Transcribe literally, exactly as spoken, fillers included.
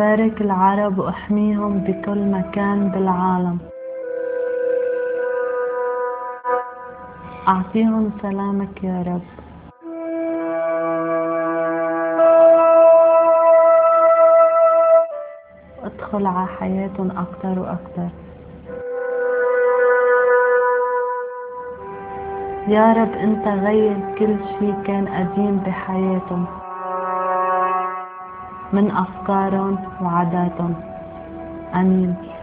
أبارك العرب وأحميهم بكل مكان بالعالم، أعطيهم سلامك يا رب. أدخل على حياتهم أكتر وأكتر يا رب. أنت غير كل شي كان قديم بحياتهم من أفكارهم وعاداتهم. آمين.